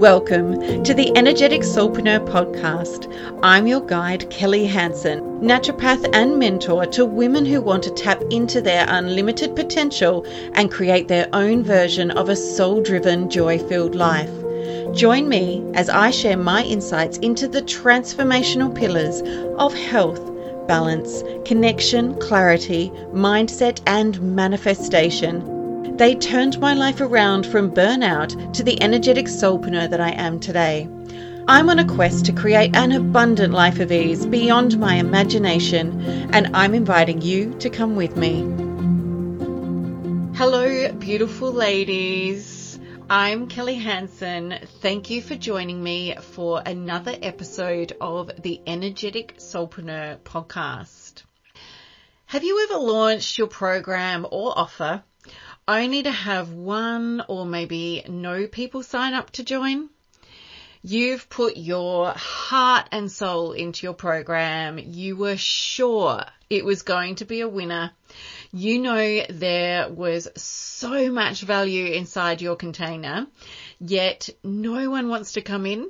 Welcome to the Energetic Soulpreneur Podcast. I'm your guide, Kellie Hansen, naturopath and mentor to women who want to tap into their unlimited potential and create their own version of a soul-driven, joy-filled life. Join me as I share my insights into the transformational pillars of health, balance, connection, clarity, mindset, and manifestation. They turned my life around from burnout to the energetic soulpreneur that I am today. I'm on a quest to create an abundant life of ease beyond my imagination, and I'm inviting you to come with me. Hello, beautiful ladies. I'm Kellie Hansen. Thank you for joining me for another episode of the Energetic Soulpreneur Podcast. Have you ever launched your program or offer only to have one or maybe no people sign up to join? You've put your heart and soul into your program. You were sure it was going to be a winner. You know there was so much value inside your container, yet no one wants to come in.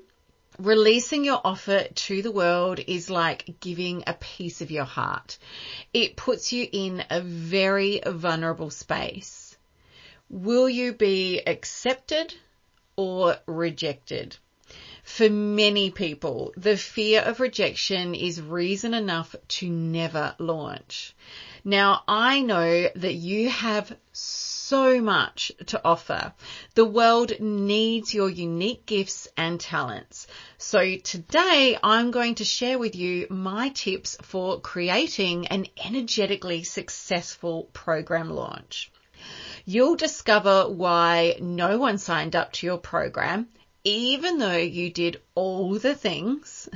Releasing your offer to the world is like giving a piece of your heart. It puts you in a very vulnerable space. Will you be accepted or rejected? For many people, the fear of rejection is reason enough to never launch. Now, I know that you have so much to offer. The world needs your unique gifts and talents. So today I'm going to share with you my tips for creating an energetically successful program launch. You'll discover why no one signed up to your program, even though you did all the things,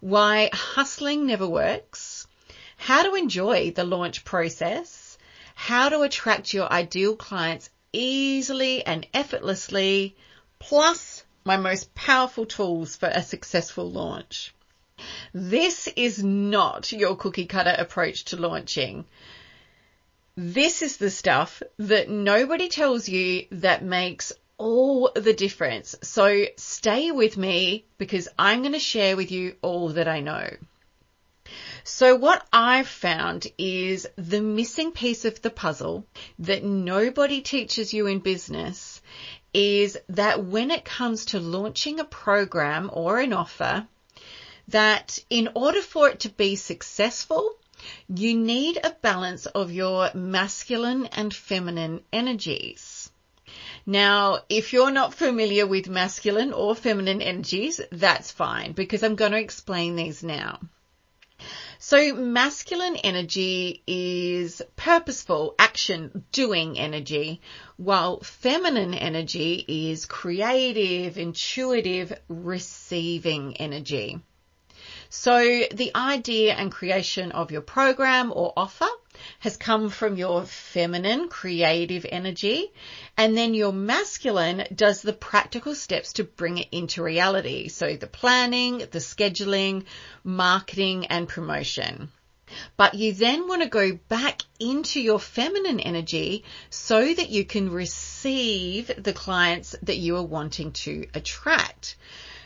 why hustling never works, how to enjoy the launch process, how to attract your ideal clients easily and effortlessly, plus my most powerful tools for a successful launch. This is not your cookie cutter approach to launching. This is the stuff that nobody tells you that makes all the difference. So stay with me because I'm going to share with you all that I know. So what I've found is the missing piece of the puzzle that nobody teaches you in business is that when it comes to launching a program or an offer, that in order for it to be successful, you need a balance of your masculine and feminine energies. Now, if you're not familiar with masculine or feminine energies, that's fine because I'm going to explain these now. So masculine energy is purposeful, action, doing energy, while feminine energy is creative, intuitive, receiving energy. So the idea and creation of your program or offer has come from your feminine creative energy, and then your masculine does the practical steps to bring it into reality. So the planning, the scheduling, marketing and promotion. But you then want to go back into your feminine energy so that you can receive the clients that you are wanting to attract.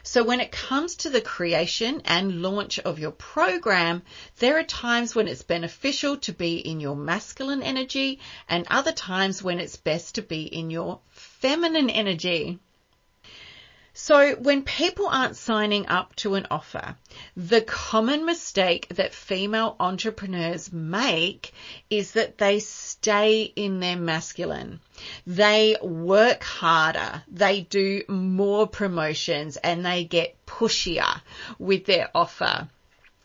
So when it comes to the creation and launch of your program, there are times when it's beneficial to be in your masculine energy and other times when it's best to be in your feminine energy. So when people aren't signing up to an offer, the common mistake that female entrepreneurs make is that they stay in their masculine. They work harder, they do more promotions, and they get pushier with their offer.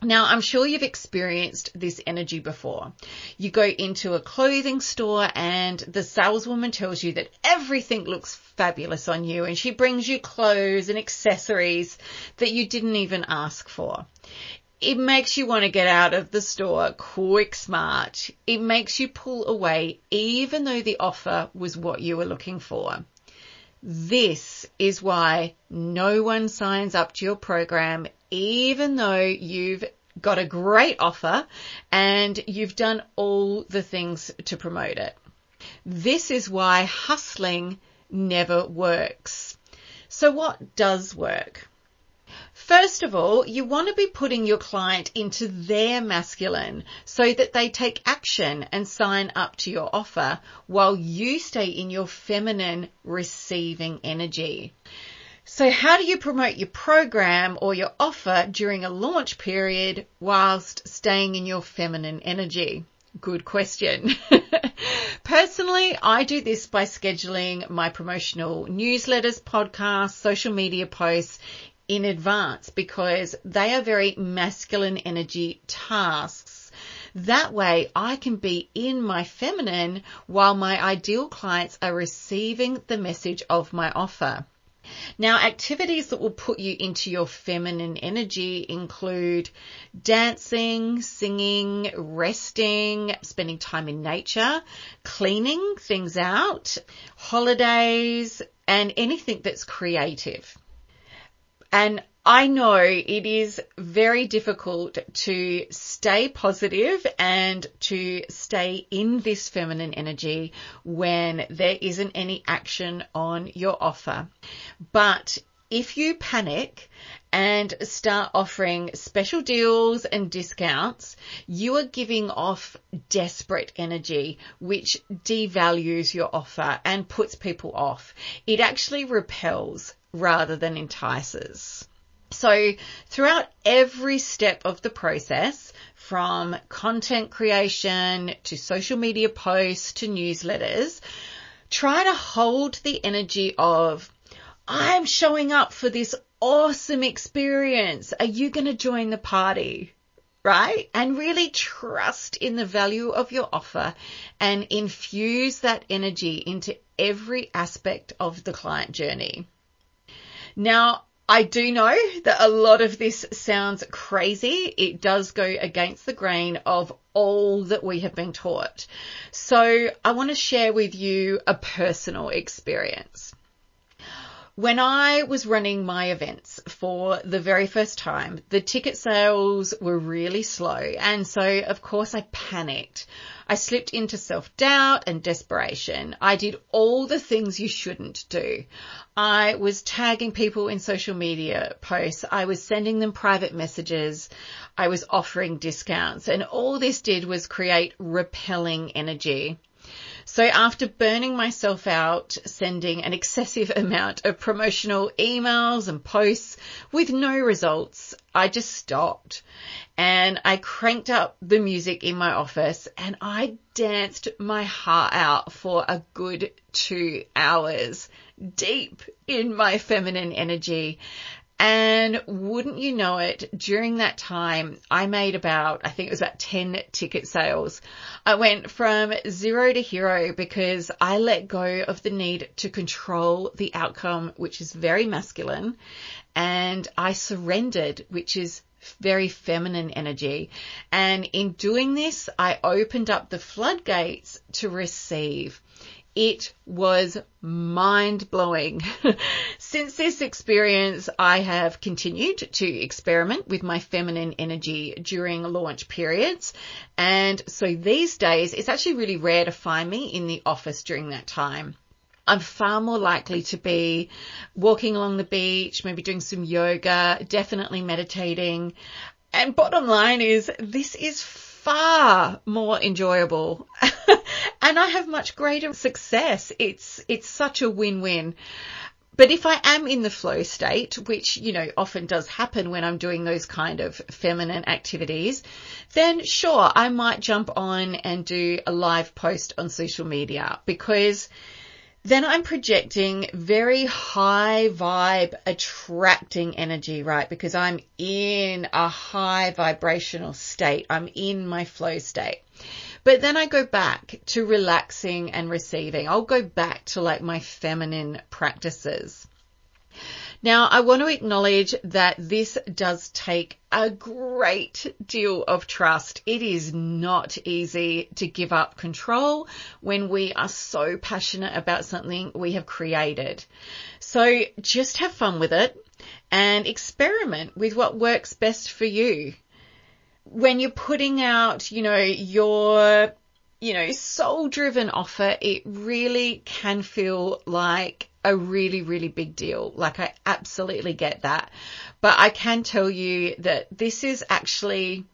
Now, I'm sure you've experienced this energy before. You go into a clothing store and the saleswoman tells you that everything looks fabulous on you and she brings you clothes and accessories that you didn't even ask for. It makes you want to get out of the store quick smart. It makes you pull away even though the offer was what you were looking for. This is why no one signs up to your program even though you've got a great offer and you've done all the things to promote it. This is why hustling never works. So what does work? First of all, you want to be putting your client into their masculine so that they take action and sign up to your offer while you stay in your feminine receiving energy. So how do you promote your program or your offer during a launch period whilst staying in your feminine energy? Good question. Personally, I do this by scheduling my promotional newsletters, podcasts, social media posts in advance because they are very masculine energy tasks. That way I can be in my feminine while my ideal clients are receiving the message of my offer. Now, activities that will put you into your feminine energy include dancing, singing, resting, spending time in nature, cleaning things out, holidays, and anything that's creative. And I know it is very difficult to stay positive and to stay in this feminine energy when there isn't any action on your offer. But if you panic and start offering special deals and discounts, you are giving off desperate energy, which devalues your offer and puts people off. It actually repels rather than entices. So throughout every step of the process, from content creation to social media posts to newsletters, try to hold the energy of, I'm showing up for this awesome experience. Are you going to join the party? Right? And really trust in the value of your offer and infuse that energy into every aspect of the client journey. Now, I do know that a lot of this sounds crazy. It does go against the grain of all that we have been taught. So I want to share with you a personal experience. When I was running my events for the very first time, the ticket sales were really slow. And so, of course, I panicked. I slipped into self-doubt and desperation. I did all the things you shouldn't do. I was tagging people in social media posts. I was sending them private messages. I was offering discounts. And all this did was create repelling energy. So after burning myself out, sending an excessive amount of promotional emails and posts with no results, I just stopped and I cranked up the music in my office and I danced my heart out for a good 2 hours, deep in my feminine energy. And wouldn't you know it, during that time, I made about 10 ticket sales. I went from zero to hero because I let go of the need to control the outcome, which is very masculine, and I surrendered, which is very feminine energy. And in doing this, I opened up the floodgates to receive. It was mind-blowing. Since this experience, I have continued to experiment with my feminine energy during launch periods. And so these days, it's actually really rare to find me in the office during that time. I'm far more likely to be walking along the beach, maybe doing some yoga, definitely meditating. And bottom line is, this is far more enjoyable and I have much greater success. It's such a win-win. But if I am in the flow state, which, often does happen when I'm doing those kind of feminine activities, then sure, I might jump on and do a live post on social media because then I'm projecting very high vibe, attracting energy, right? Because I'm in a high vibrational state. I'm in my flow state. But then I go back to relaxing and receiving. I'll go back to my feminine practices. Now, I want to acknowledge that this does take a great deal of trust. It is not easy to give up control when we are so passionate about something we have created. So just have fun with it and experiment with what works best for you. When you're putting out, your soul-driven offer, it really can feel like a really, really big deal. Like, I absolutely get that. But I can tell you that this is actually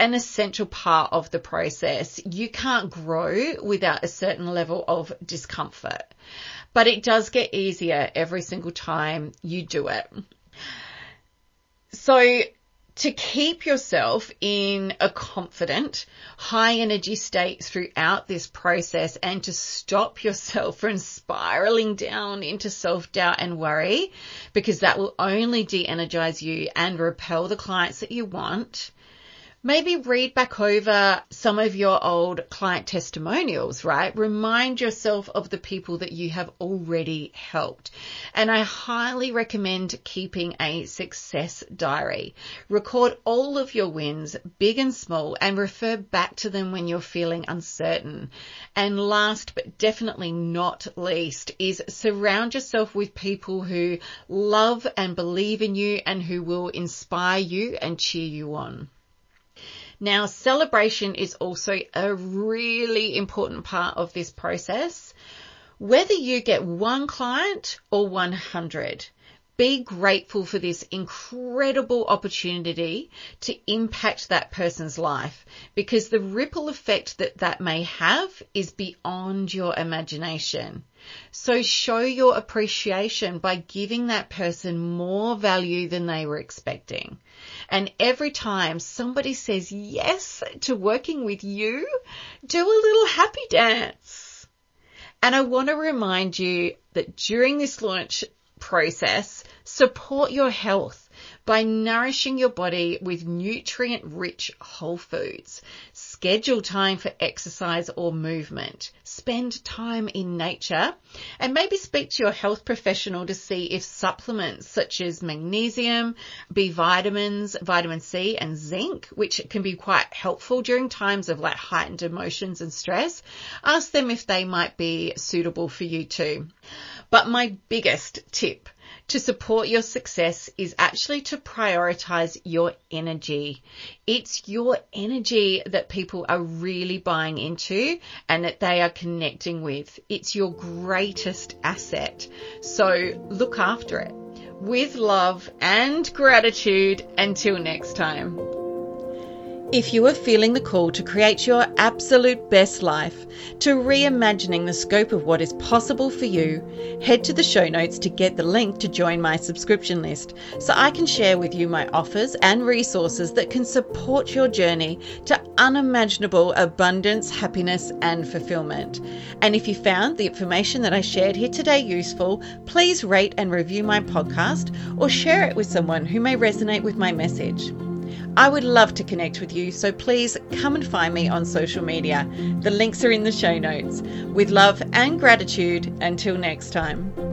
an essential part of the process. You can't grow without a certain level of discomfort, but it does get easier every single time you do it. So to keep yourself in a confident, high energy state throughout this process and to stop yourself from spiraling down into self-doubt and worry, because that will only de-energize you and repel the clients that you want, maybe read back over some of your old client testimonials, right? Remind yourself of the people that you have already helped. And I highly recommend keeping a success diary. Record all of your wins, big and small, and refer back to them when you're feeling uncertain. And last but definitely not least is surround yourself with people who love and believe in you and who will inspire you and cheer you on. Now, celebration is also a really important part of this process. Whether you get one client or 100, be grateful for this incredible opportunity to impact that person's life, because the ripple effect that that may have is beyond your imagination. So show your appreciation by giving that person more value than they were expecting. And every time somebody says yes to working with you, do a little happy dance. And I want to remind you that during this launch process, support your health by nourishing your body with nutrient-rich whole foods. Schedule time for exercise or movement. Spend time in nature, and maybe speak to your health professional to see if supplements such as magnesium, B vitamins, vitamin C and zinc, which can be quite helpful during times of like heightened emotions and stress, ask them if they might be suitable for you too. But my biggest tip to support your success is actually to prioritize your energy. It's your energy that people are really buying into and that they are connecting with. It's your greatest asset. So look after it with love and gratitude. Until next time. If you are feeling the call to create your absolute best life, to reimagining the scope of what is possible for you, head to the show notes to get the link to join my subscription list so I can share with you my offers and resources that can support your journey to unimaginable abundance, happiness, and fulfillment. And if you found the information that I shared here today useful, please rate and review my podcast or share it with someone who may resonate with my message. I would love to connect with you, so please come and find me on social media. The links are in the show notes. With love and gratitude, until next time.